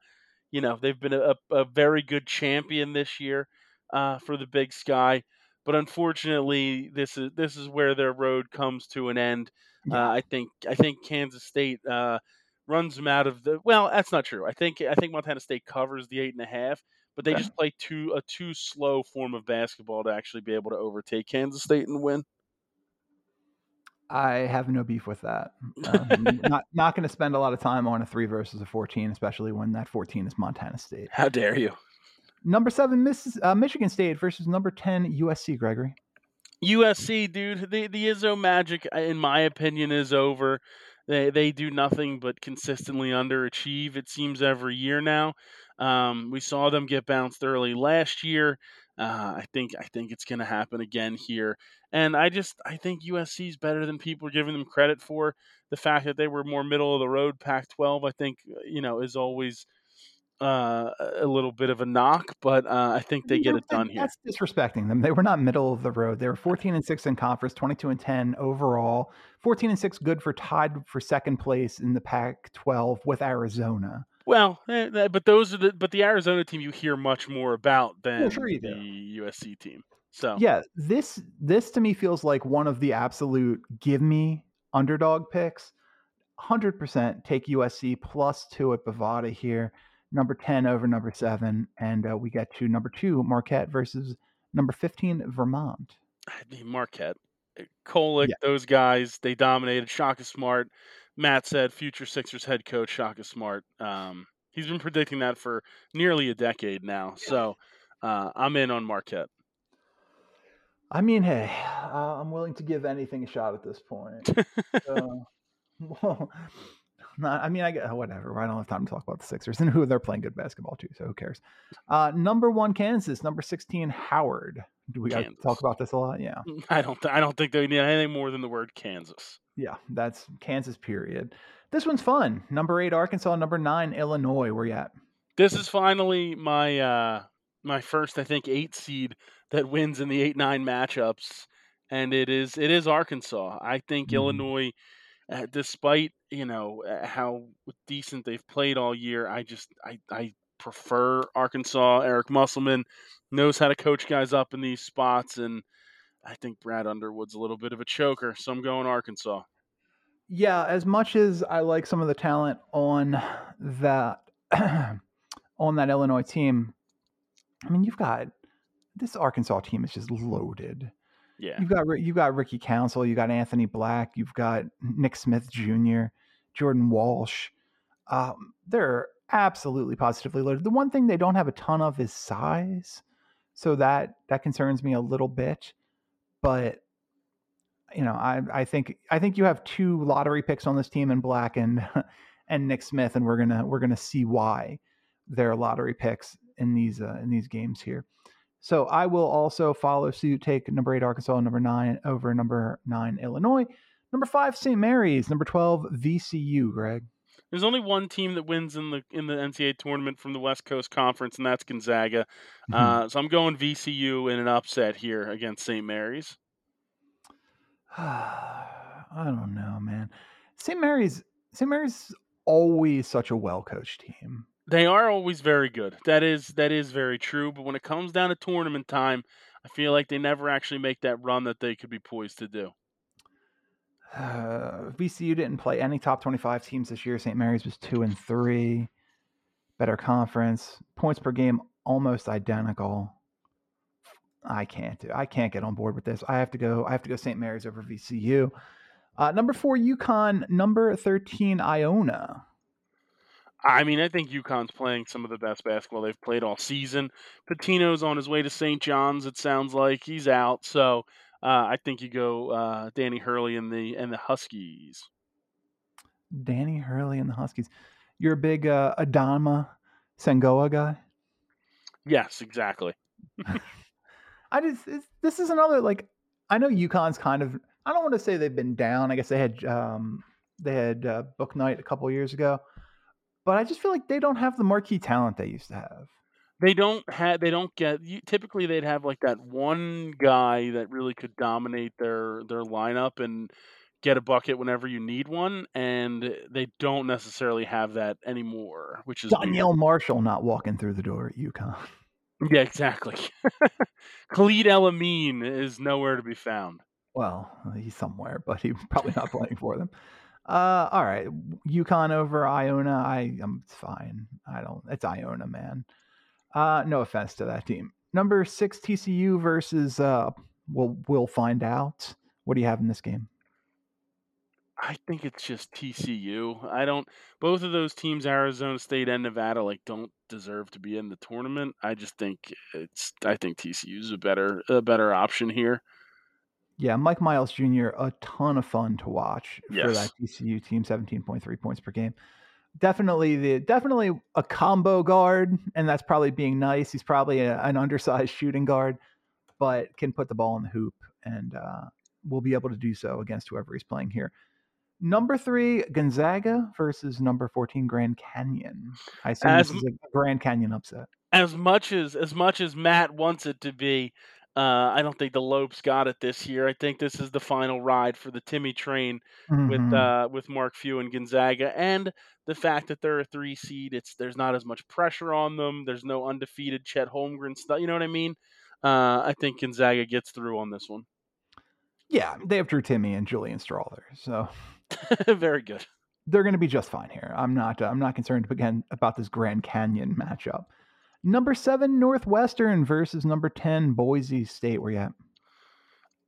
you know, they've been a, a very good champion this year uh, for the Big Sky. But unfortunately, this is this is where their road comes to an end. Uh, I think I think Kansas State uh, runs them out of the. Well, that's not true. I think I think Montana State covers the eight and a half, but they just play too a too slow form of basketball to actually be able to overtake Kansas State and win. I have no beef with that. Um, not not going to spend a lot of time on a three versus a fourteen, especially when that fourteen is Montana State. How dare you! Number seven, Miss, uh, Michigan State versus number ten, U S C, Gregory. U S C, dude, the, the Izzo magic, in my opinion, is over. They they do nothing but consistently underachieve, it seems, every year now. Um, we saw them get bounced early last year. Uh, I think I think it's going to happen again here. And I just I think U S C is better than people are giving them credit for. The fact that they were more middle-of-the-road Pac twelve, I think, you know, is always – Uh, a little bit of a knock, but uh, I think they get it done here. That's disrespecting them. They were not middle of the road. They were fourteen and six in conference, twenty-two and ten overall, fourteen and six good for tied for second place in the Pac twelve with Arizona. Well, but those are the but the Arizona team you hear much more about than yeah, sure you do. The U S C team. So yeah, this this to me feels like one of the absolute give me underdog picks. one hundred percent take U S C plus two at Bovada here. Number ten over number seven, and uh, we get to number two, Marquette versus number fifteen, Vermont. I mean, Marquette, Kolek, yeah. Those guys, they dominated. Shaka Smart, Matt said, future Sixers head coach Shaka Smart. Um, he's been predicting that for nearly a decade now, so uh, I'm in on Marquette. I mean, hey, uh, I'm willing to give anything a shot at this point. So, well, Not, I mean, I get whatever. I don't have time to talk about the Sixers and who they're playing good basketball to. So who cares? Uh, number one, Kansas. Number sixteen, Howard. Do we got to talk about this a lot? Yeah. I don't. Th- I don't think they need anything more than the word Kansas. Yeah, that's Kansas. Period. This one's fun. Number eight, Arkansas. Number nine, Illinois. Where you at? This is finally my uh, my first, I think, eight seed that wins in the eight nine matchups, and it is it is Arkansas. I think mm-hmm. Illinois. Uh, despite, you know, uh, how decent they've played all year, I just I, I prefer Arkansas. Eric Musselman knows how to coach guys up in these spots, and I think Brad Underwood's a little bit of a choker, so I'm going Arkansas. Yeah, as much as I like some of the talent on that on that Illinois team, I mean, you've got this Arkansas team is just loaded. Yeah. You've got you've got Ricky Council, you got Anthony Black, you've got Nick Smith Junior, Jordan Walsh. Um, they're absolutely positively loaded. The one thing they don't have a ton of is size, so that that concerns me a little bit. But you know, I I think I think you have two lottery picks on this team in Black and and Nick Smith, and we're gonna we're gonna see why they're lottery picks in these uh, in these games here. So I will also follow suit, take number eight, Arkansas, number nine over number nine, Illinois, number five, Saint Mary's, number twelve, V C U, Greg. There's only one team that wins in the in the N C double A tournament from the West Coast Conference, and that's Gonzaga. Mm-hmm. Uh, so I'm going V C U in an upset here against Saint Mary's. I don't know, man. Saint Mary's, Saint Mary's is always such a well-coached team. They are always very good. That is that is very true. But when it comes down to tournament time, I feel like they never actually make that run that they could be poised to do. Uh, V C U didn't play any top twenty-five teams this year. Saint Mary's was two and three. Better conference. Points per game almost identical. I can't do. I can't get on board with this. I have to go. I have to go Saint Mary's over V C U. Uh, number four, UConn. Number thirteen, Iona. I mean, I think UConn's playing some of the best basketball they've played all season. Pitino's on his way to Saint John's, it sounds like. He's out. So uh, I think you go uh, Danny Hurley and the and the Huskies. Danny Hurley and the Huskies. You're a big uh, Adama Sengoa guy? Yes, exactly. I just it's, this is another, like, I know UConn's kind of, I don't want to say they've been down. I guess they had um, they had uh, Book Night a couple years ago. But I just feel like they don't have the marquee talent they used to have. They don't have. They don't get. You, typically, they'd have like that one guy that really could dominate their their lineup and get a bucket whenever you need one. And they don't necessarily have that anymore. Which is Danielle weird. Marshall not walking through the door at UConn. Yeah, exactly. Khalid El-Amin is nowhere to be found. Well, he's somewhere, but he's probably not playing for them. Uh, all right. UConn over Iona. I, I'm it's fine. I don't, it's Iona, man. Uh, no offense to that team. Number six, T C U versus, uh, we'll, we'll find out. What do you have in this game? I think it's just T C U. I don't, both of those teams, Arizona State and Nevada, like don't deserve to be in the tournament. I just think it's, I think T C U is a better, a better option here. Yeah, Mike Miles Junior, a ton of fun to watch yes. for that T C U team, seventeen point three points per game. Definitely the definitely a combo guard, and that's probably being nice. He's probably a, an undersized shooting guard, but can put the ball in the hoop, and uh, will be able to do so against whoever he's playing here. Number three, Gonzaga versus number fourteen, Grand Canyon. I assume as, this is a Grand Canyon upset. As much as as much as Matt wants it to be, Uh, I don't think the Lopes got it this year. I think this is the final ride for the Timmy train mm-hmm. with uh, with Mark Few and Gonzaga, and the fact that they're a three seed. It's there's not as much pressure on them. There's no undefeated Chet Holmgren stuff. You know what I mean? Uh, I think Gonzaga gets through on this one. Yeah, they have Drew Timmy and Julian Strawther, so very good. They're going to be just fine here. I'm not. Uh, I'm not concerned again about this Grand Canyon matchup. Number seven, Northwestern versus number ten, Boise State. Where you at?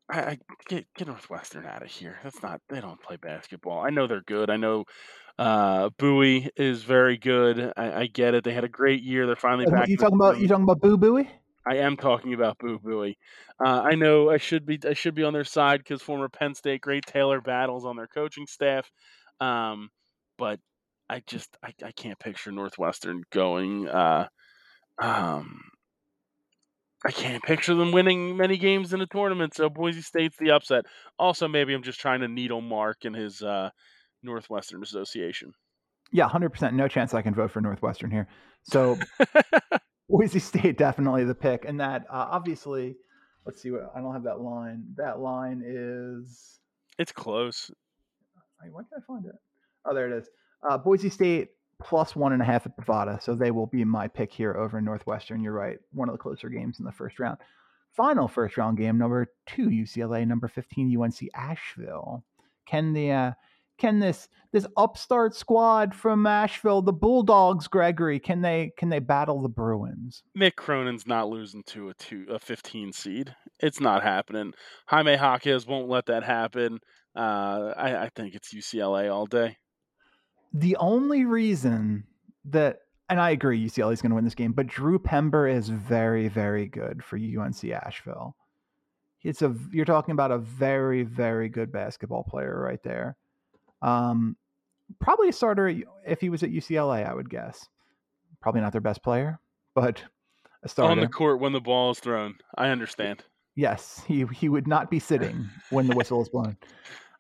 I, I get, get Northwestern out of here. That's not. They don't play basketball. I know they're good. I know uh, Bowie is very good. I, I get it. They had a great year. They're finally back. You talking about? You talking about Boo Bowie? I am talking about Boo Bowie. Uh, I know. I should be. I should be on their side because former Penn State great Taylor Battles on their coaching staff. Um, but I just I, I can't picture Northwestern going. Uh, Um, I can't picture them winning many games in a tournament, so Boise State's the upset. Also, maybe I'm just trying to needle Mark and his uh, Northwestern Association. Yeah, one hundred percent. No chance I can vote for Northwestern here. So Boise State definitely the pick. And that uh, obviously, let's see, what I don't have that line. That line is... It's close. Why can't I find it? Oh, there it is. Uh, Boise State... plus one and a half at Bovada, so they will be my pick here over Northwestern. You're right. One of the closer games in the first round. Final first round game, number two, U C L A, number fifteen, U N C Asheville. Can the uh, can this this upstart squad from Asheville, the Bulldogs, Gregory, can they can they battle the Bruins? Mick Cronin's not losing to a two a fifteen seed. It's not happening. Jaime Jaquez won't let that happen. Uh, I, I think it's U C L A all day. The only reason that, and I agree, U C L A is going to win this game, but Drew Pember is very, very good for U N C Asheville. It's a you're talking about a very, very good basketball player right there. Um, probably a starter if he was at U C L A, I would guess. Probably not their best player, but a starter on the court when the ball is thrown. I understand. Yes, he he would not be sitting when the whistle is blown.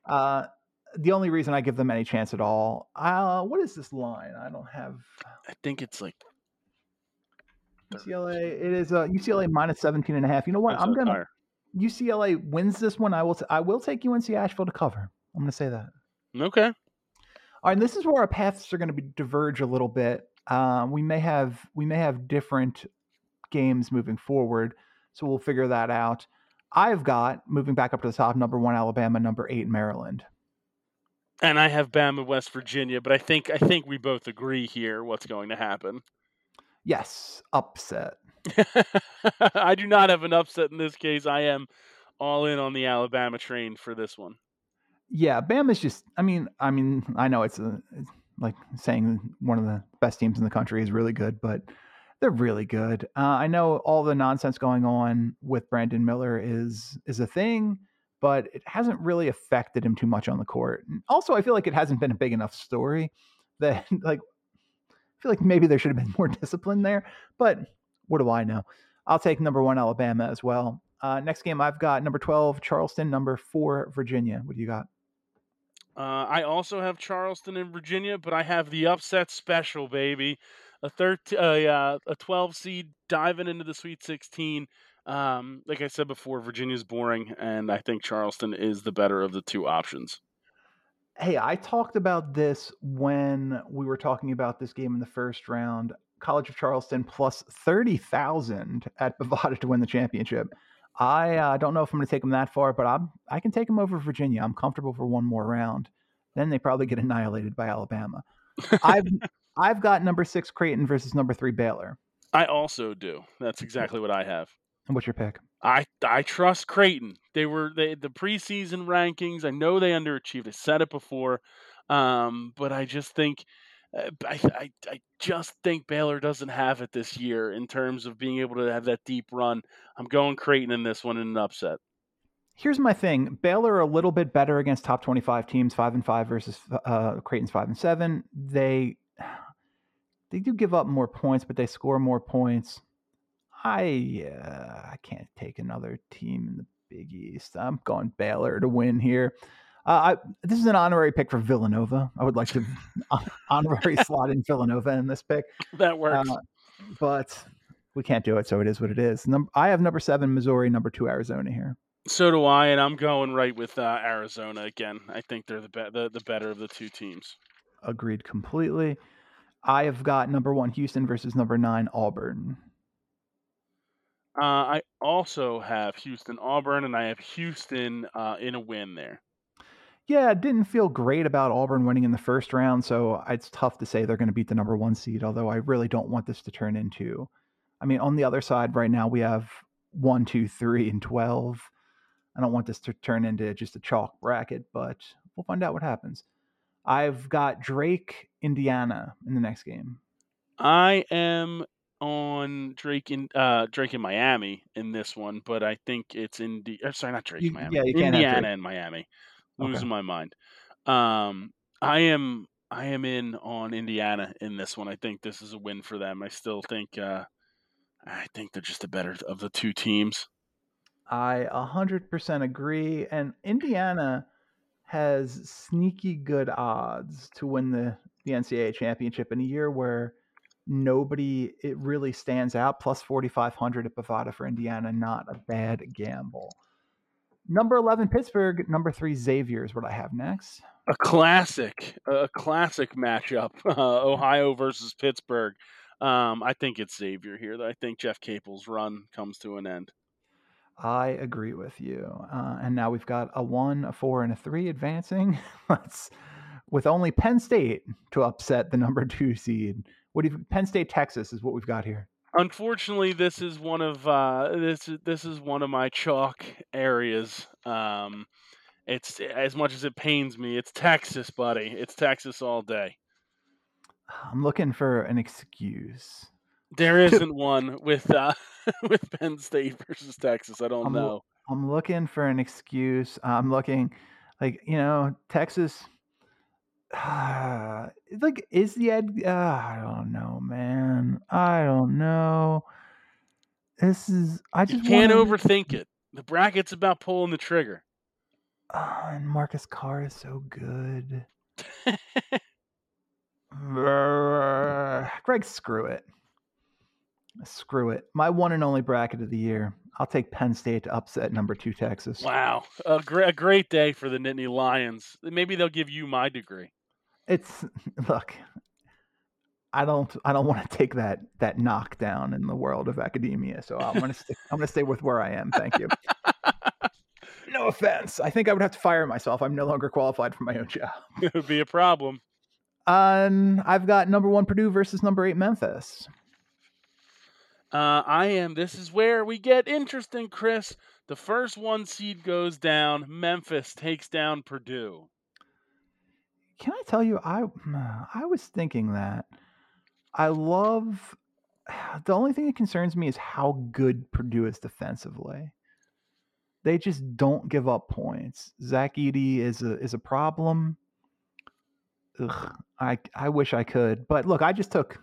Uh, The only reason I give them any chance at all, uh, what is this line? I don't have. I think it's like U C L A. It is uh, U C L A minus seventeen and a half. You know what? I'm, I'm so gonna tired. U C L A wins this one. I will. T- I will take U N C Asheville to cover. I'm gonna say that. Okay. All right. And this is where our paths are gonna be diverge a little bit. Um, we may have we may have different games moving forward, so we'll figure that out. I've got moving back up to the top. Number one, Alabama. Number eight, Maryland. And I have Bama, West Virginia, but I think I think we both agree here what's going to happen. Yes, upset. I do not have an upset in this case. I am all in on the Alabama train for this one. Yeah, Bama's just, I mean, I mean, I know it's, a, it's like saying one of the best teams in the country is really good, but they're really good. Uh, I know all the nonsense going on with Brandon Miller is is a thing, but it hasn't really affected him too much on the court. And also, I feel like it hasn't been a big enough story that, like, I feel like maybe there should have been more discipline there, but what do I know? I'll take number one Alabama as well. Uh, next game, I've got number twelve, Charleston, number four, Virginia. What do you got? Uh, I also have Charleston and Virginia, but I have the upset special, baby. A third, uh, uh, a twelve seed diving into the Sweet sixteen. Um, like I said before, Virginia's boring, and I think Charleston is the better of the two options. Hey, I talked about this when we were talking about this game in the first round. College of Charleston plus thirty thousand at Bovada to win the championship. I uh, don't know if I'm going to take them that far, but I'm, I can take them over Virginia. I'm comfortable for one more round. Then they probably get annihilated by Alabama. I've I've got number six Creighton versus number three Baylor. I also do. That's exactly what I have. And what's your pick? I I trust Creighton. They were they, the preseason rankings. I know they underachieved. I said it before, um, but I just think. I, I I just think Baylor doesn't have it this year in terms of being able to have that deep run. I'm going Creighton in this one in an upset. Here's my thing. Baylor are a little bit better against top twenty-five teams, five and five versus uh, Creighton's five and seven. They they do give up more points, but they score more points. I uh, I can't take another team in the Big East. I'm going Baylor to win here. Uh, I, this is an honorary pick for Villanova. I would like to honorary slot in Villanova in this pick. That works. Uh, but we can't do it, so it is what it is. Num- I have number seven, Missouri, number two, Arizona here. So do I, and I'm going right with uh, Arizona again. I think they're the, be- the the better of the two teams. Agreed completely. I have got number one, Houston, versus number nine, Auburn. Uh, I also have Houston-Auburn, and I have Houston uh, in a win there. Yeah, it didn't feel great about Auburn winning in the first round, so it's tough to say they're going to beat the number one seed, although I really don't want this to turn into... I mean, on the other side right now, we have one, two, three, and twelve. I don't want this to turn into just a chalk bracket, but we'll find out what happens. I've got Drake, Indiana in the next game. I am on Drake in uh, Drake in Miami in this one, but I think it's in... Indi- oh, sorry, not Drake in Miami. Yeah, you can't Indiana have Drake. And Miami. Losing okay. my mind. Um, I am I am in on Indiana in this one. I think this is a win for them. I still think uh, I think they're just the better of the two teams. I one hundred percent agree. And Indiana has sneaky good odds to win the, the N C double A championship in a year where nobody it really stands out. Plus forty-five hundred at Bovada for Indiana. Not a bad gamble. Number eleven, Pittsburgh. Number three, Xavier is what I have next. A classic, a classic matchup, uh, Ohio versus Pittsburgh. Um, I think it's Xavier here. I think Jeff Capel's run comes to an end. I agree with you. Uh, and now we've got a one, a four, and a three advancing. Let's, with only Penn State to upset the number two seed. What do you, Penn State, Texas is what we've got here. Unfortunately, this is one of uh, this this is one of my chalk areas. Um, it's as much as it pains me. It's Texas, buddy. It's Texas all day. I'm looking for an excuse. There isn't one with uh, with Penn State versus Texas. I don't I'm, know. I'm looking for an excuse. I'm looking, like you know, Texas. Uh, like is the ed uh, I don't know, man. I don't know. This is I just you can't wanna... overthink it. The bracket's about pulling the trigger. Uh, and Marcus Carr is so good. Greg, screw it. Screw it. My one and only bracket of the year. I'll take Penn State to upset number two Texas. Wow, a, gra- a great day for the Nittany Lions. Maybe they'll give you my degree. It's look, I don't, I don't want to take that that knockdown in the world of academia. So I'm gonna, stick, I'm gonna stay with where I am. Thank you. No offense. I think I would have to fire myself. I'm no longer qualified for my own job. It would be a problem. Um, I've got number one Purdue versus number eight Memphis. Uh, I am. This is where we get interesting, Chris. The first one seed goes down. Memphis takes down Purdue. Can I tell you, I I was thinking that. I love... The only thing that concerns me is how good Purdue is defensively. They just don't give up points. Zach Edey is a is a problem. Ugh, I I wish I could, but look, I just took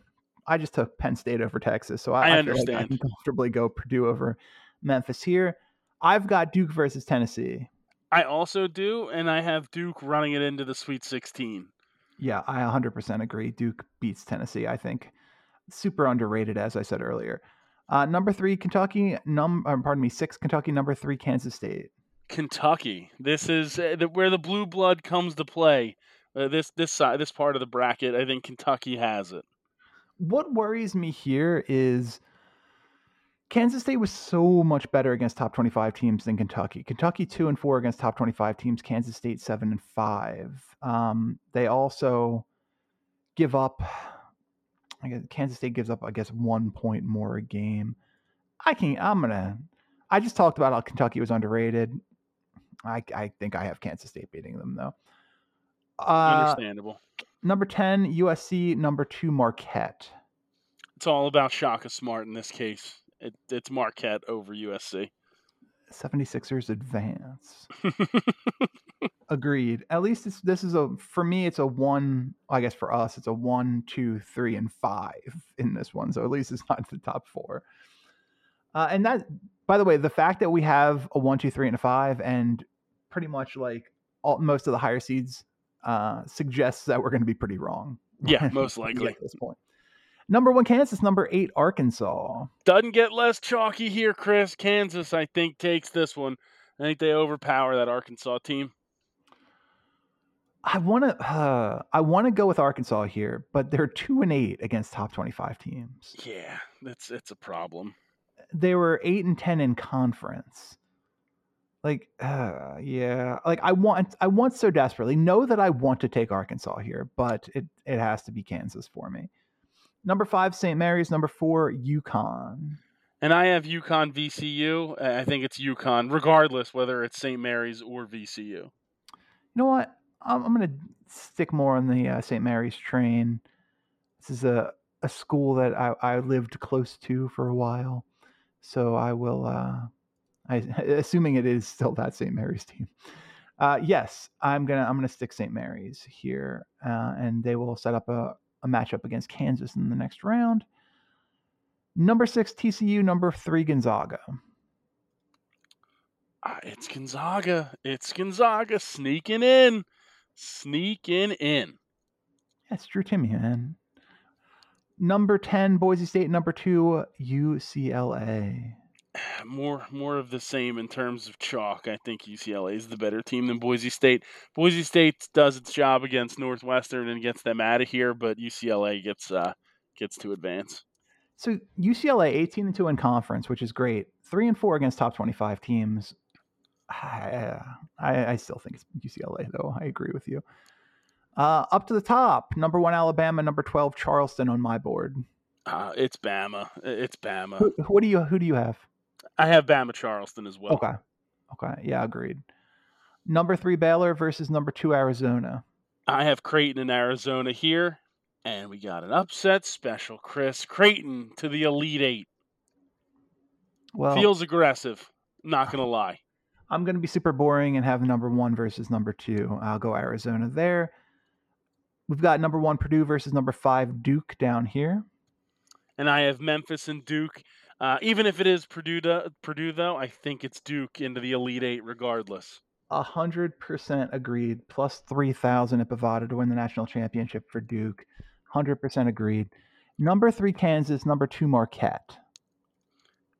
I just took Penn State over Texas, so I, I understand. I feel like I can comfortably go Purdue over Memphis here. I've got Duke versus Tennessee. I also do, and I have Duke running it into the Sweet sixteen. Yeah, I one hundred percent agree. Duke beats Tennessee, I think. Super underrated, as I said earlier. Uh, number three, Kentucky. Num, uh, pardon me, six, Kentucky. Number three, Kansas State. Kentucky. This is uh, the, where the blue blood comes to play. Uh, this this side, this part of the bracket, I think Kentucky has it. What worries me here is Kansas State was so much better against top twenty-five teams than Kentucky. Kentucky two and four against top twenty-five teams. Kansas State seven and five. Um, they also give up. I guess Kansas State gives up, I guess, one point more a game. I can, I'm gonna. I just talked about how Kentucky was underrated. I, I think I have Kansas State beating them though. Uh, Understandable. Number ten, U S C. Number two, Marquette. It's all about Shaka Smart in this case. It, it's Marquette over U S C. seventy-sixers advance. Agreed. At least it's, this is a, for me, it's a one, I guess for us, it's a one, two, three, and five in this one. So at least it's not the top four. Uh, and that, by the way, the fact that we have a one, two, three, and a five, and pretty much like all, most of the higher seeds uh, suggests that we're going to be pretty wrong. Yeah, most likely. At this point. Number one, Kansas. Number eight, Arkansas. Doesn't get less chalky here, Chris. Kansas, I think, takes this one. I think they overpower that Arkansas team. I want to uh, I want to go with Arkansas here, but they're two and eight against top twenty-five teams. Yeah, that's it's a problem. They were eight and ten in conference. Like, uh, yeah, like I want I want so desperately know that I want to take Arkansas here, but it it has to be Kansas for me. Number five, Saint Mary's. Number four, UConn. And I have UConn V C U. I think it's UConn, regardless whether it's Saint Mary's or V C U. You know what? I'm, I'm going to stick more on the uh, Saint Mary's train. This is a, a school that I, I lived close to for a while. So I will, uh, I, assuming it is still that Saint Mary's team. Uh, yes, I'm going to I'm gonna stick Saint Mary's here. Uh, and they will set up a a matchup against Kansas in the next round. Number six, T C U. Number three, Gonzaga. Uh, it's Gonzaga. It's Gonzaga sneaking in. Sneaking in. That's Drew Timmian. Number ten, Boise State. Number two, U C L A. More, more of the same in terms of chalk. I think U C L A is the better team than Boise State. Boise State does its job against Northwestern and gets them out of here, but U C L A gets uh, gets to advance. So U C L A eighteen and two in conference, which is great. Three and four against top twenty-five teams. I, I, I still think it's U C L A though. I agree with you. Uh, up to the top, number one Alabama, number twelve Charleston on my board. Uh, it's Bama. It's Bama. Who, what do you? Who do you have? I have Bama Charleston as well. Okay. Okay. Yeah, agreed. Number three, Baylor versus number two, Arizona. I have Creighton and Arizona here. And we got an upset special, Chris. Creighton to the Elite Eight. Well, feels aggressive. Not going to lie. I'm going to be super boring and have number one versus number two. I'll go Arizona there. We've got number one, Purdue versus number five, Duke down here. And I have Memphis and Duke. Uh, even if it is Purdue, Purdue, though, I think it's Duke into the Elite Eight regardless. A hundred percent agreed. Plus three thousand at Bovada to win the national championship for Duke. Hundred percent agreed. Number three, Kansas. Number two, Marquette.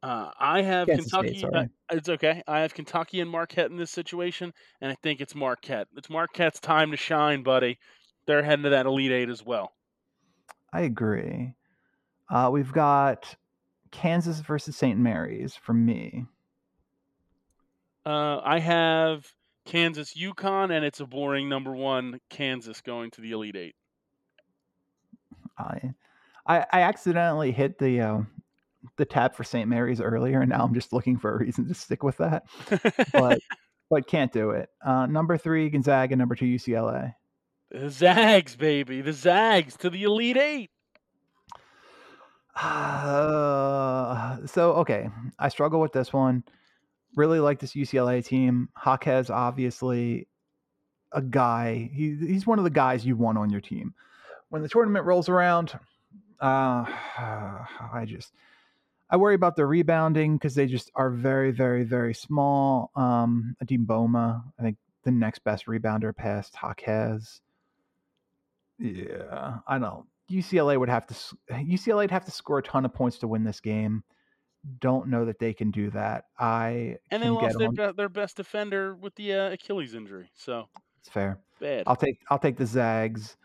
Uh, I have Kansas Kentucky. State, uh, it's okay. I have Kentucky and Marquette in this situation, and I think it's Marquette. It's Marquette's time to shine, buddy. They're heading to that Elite Eight as well. I agree. Uh, we've got Kansas versus Saint Mary's for me. Uh, I have Kansas UConn, and it's a boring number one, Kansas going to the Elite Eight. I I, I accidentally hit the uh, the tab for Saint Mary's earlier, and now I'm just looking for a reason to stick with that. But but can't do it. Uh, number three, Gonzaga. Number two, U C L A. The Zags, baby. The Zags to the Elite Eight. Uh, so, okay. I struggle with this one. Really like this U C L A team. Jaquez, obviously, a guy. He, he's one of the guys you want on your team. When the tournament rolls around, uh, I just... I worry about their rebounding because they just are very, very, very small. Um, Adeem Boma, I think the next best rebounder past Jaquez. Yeah, I don't. U C L A would have to. U C L A'd have to score a ton of points to win this game. Don't know that they can do that. I and they lost their, their best defender with the uh, Achilles injury, so it's fair. Bad. I'll take. I'll take the Zags.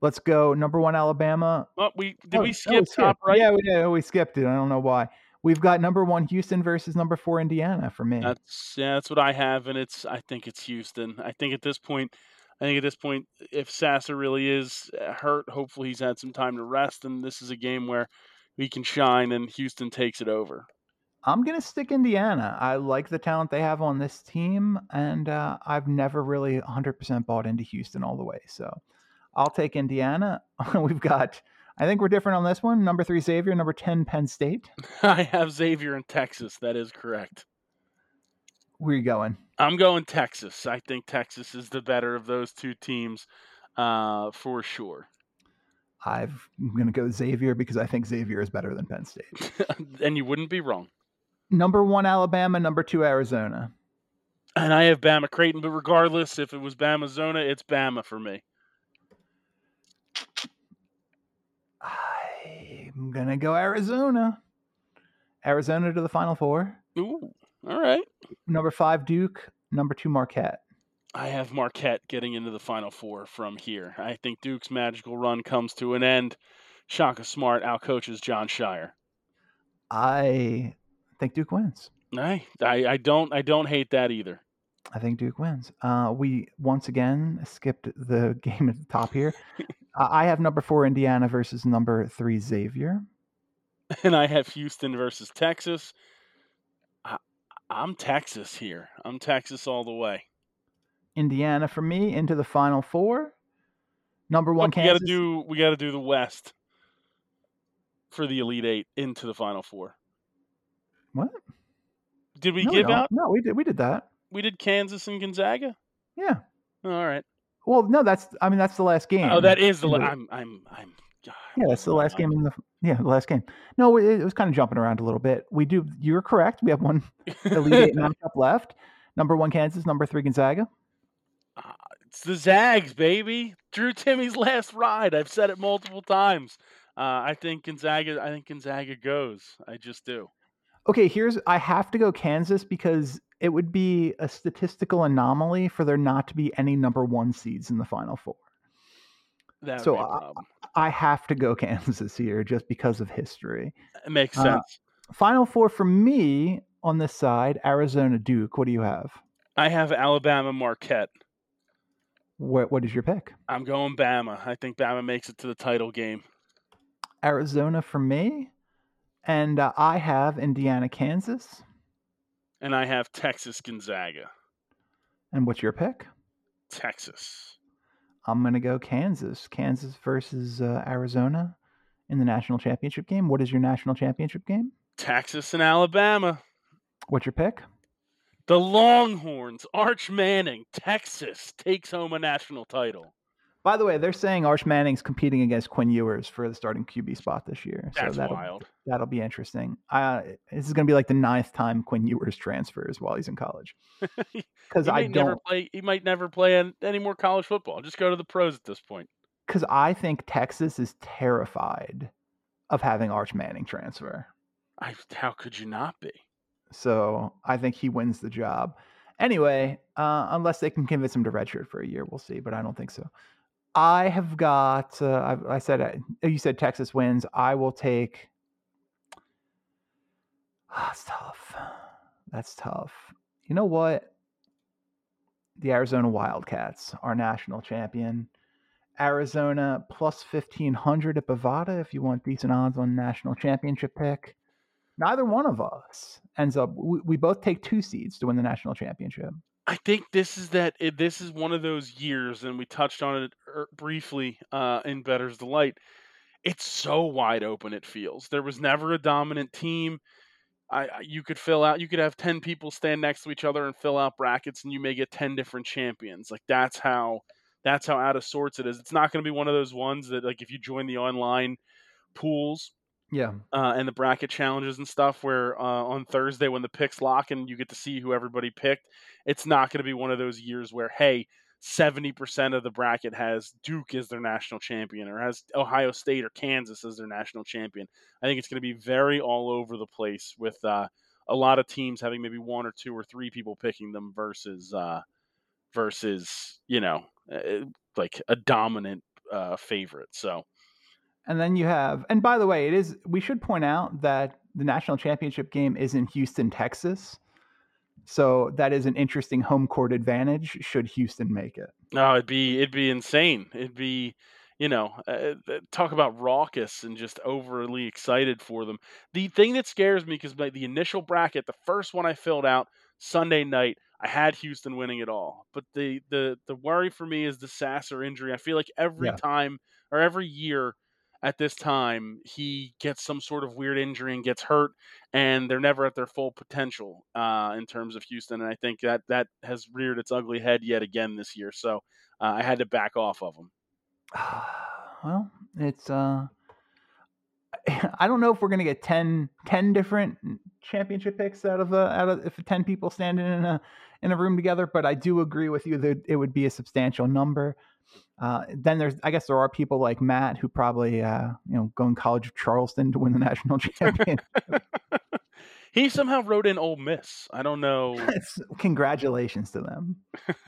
Let's go. Number one, Alabama. Oh, we did oh, we skip oh, we top right? Yeah, we did. We skipped it. I don't know why. We've got number one Houston versus number four Indiana for me. That's yeah, that's what I have, and it's I think it's Houston. I think at this point, I think at this point, if Sasser really is hurt, hopefully he's had some time to rest, and this is a game where we can shine, and Houston takes it over. I'm gonna stick Indiana. I like the talent they have on this team, and uh, I've never really one hundred percent bought into Houston all the way, so. I'll take Indiana. We've got, I think we're different on this one. Number three, Xavier. Number ten, Penn State. I have Xavier in Texas. That is correct. Where are you going? I'm going Texas. I think Texas is the better of those two teams uh, for sure. I've, I'm going to go Xavier because I think Xavier is better than Penn State. And you wouldn't be wrong. Number one, Alabama. Number two, Arizona. And I have Bama Creighton, but regardless, if it was Bama Zona, it's Bama for me. I'm going to go Arizona. Arizona to the Final Four. Ooh, all right. Number five, Duke. Number two, Marquette. I have Marquette getting into the Final Four from here. I think Duke's magical run comes to an end. Shaka Smart outcoaches John Shire. I think Duke wins. I, I, I, don't, I don't hate that either. I think Duke wins. Uh, we, once again, skipped the game at the top here. I have number four, Indiana versus number three, Xavier. And I have Houston versus Texas. I, I'm Texas here. I'm Texas all the way. Indiana for me into the Final Four. Number one, Look, Kansas. We gotta do, we got to do the West for the Elite Eight into the Final Four. What? Did we no, give we out? No, we did. We did that. We did Kansas and Gonzaga? Yeah. All right. Well, no, that's I mean that's the last game. Oh, that is the last. I'm, I'm, I'm. God, yeah, that's the last I'm, game in the. Yeah, the last game. No, it, it was kind of jumping around a little bit. We do. You're correct. We have one Elite Eight matchup left. Number one, Kansas. Number three, Gonzaga. Uh, it's the Zags, baby. Drew Timmy's last ride. I've said it multiple times. Uh, I think Gonzaga. I think Gonzaga goes. I just do. Okay, here's. I have to go Kansas because. It would be a statistical anomaly for there not to be any number one seeds in the Final Four. That so I, I have to go Kansas here just because of history. It makes sense. Uh, Final Four for me on this side, Arizona Duke. What do you have? I have Alabama Marquette. What What is your pick? I'm going Bama. I think Bama makes it to the title game. Arizona for me. And uh, I have Indiana, Kansas. And I have Texas Gonzaga. And what's your pick? Texas. I'm going to go Kansas. Kansas versus uh, Arizona in the national championship game. What is your national championship game? Texas and Alabama. What's your pick? The Longhorns. Arch Manning. Texas takes home a national title. By the way, they're saying Arch Manning's competing against Quinn Ewers for the starting Q B spot this year. That's so that'll, wild. That'll be interesting. Uh, this is going to be like the ninth time Quinn Ewers transfers while he's in college. Because I don't never play. He might never play any more college football. Just go to the pros at this point. Because I think Texas is terrified of having Arch Manning transfer. I, how could you not be? So I think he wins the job. Anyway, uh, unless they can convince him to redshirt for a year, we'll see. But I don't think so. I have got, uh, I, I said, uh, you said Texas wins. I will take, oh, that's tough. That's tough. You know what? The Arizona Wildcats, our national champion. Arizona plus fifteen hundred at Bovada if you want decent odds on national championship pick. Neither one of us ends up. We, we both take two seeds to win the national championship. I think this is that. This is one of those years, and we touched on it briefly uh, in Better's Delight. It's so wide open. It feels there was never a dominant team. I, you could fill out. You could have ten people stand next to each other and fill out brackets, and you may get ten different champions. Like that's how. That's how out of sorts it is. It's not going to be one of those ones that, like, if you join the online pools, yeah, uh, and the bracket challenges and stuff, where uh, on Thursday when the picks lock and you get to see who everybody picked, it's not going to be one of those years where, hey, seventy percent of the bracket has Duke as their national champion or has Ohio State or Kansas as their national champion. I think it's going to be very all over the place with uh, a lot of teams having maybe one or two or three people picking them versus uh, versus, you know, like a dominant uh, favorite. So, and then you have, and by the way, it is, we should point out that the national championship game is in Houston, Texas. So that is an interesting home court advantage. Should Houston make it? No, it'd be, it'd be insane. It'd be, you know, uh, talk about raucous and just overly excited for them. The thing that scares me, because like the initial bracket, the first one I filled out Sunday night, I had Houston winning it all, but the, the, the worry for me is the Sasser injury. I feel like every yeah. time or every year at this time, he gets some sort of weird injury and gets hurt, and they're never at their full potential uh, in terms of Houston. And I think that that has reared its ugly head yet again this year. So uh, I had to back off of him. Well, it's, uh, I don't know if we're going to get ten, ten different championship picks out of a, out of if ten people standing in a, in a room together, but I do agree with you that it would be a substantial number. Uh, then there's, I guess there are people like Matt who probably, uh, you know, going College of Charleston to win the national championship. He somehow wrote in Ole Miss. I don't know. Congratulations to them.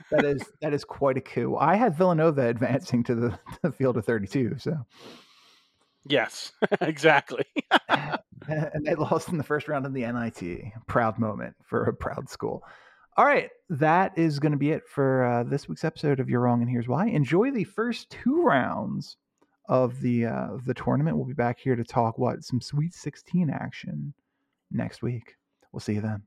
That is, that is quite a coup. I had Villanova advancing to the, to the field of thirty-two. So yes, exactly. And they lost in the first round of the N I T. Proud moment for a proud school. All right, that is going to be it for uh, this week's episode of You're Wrong and Here's Why. Enjoy the first two rounds of the uh, the tournament. We'll be back here to talk, what, some Sweet sixteen action next week. We'll see you then.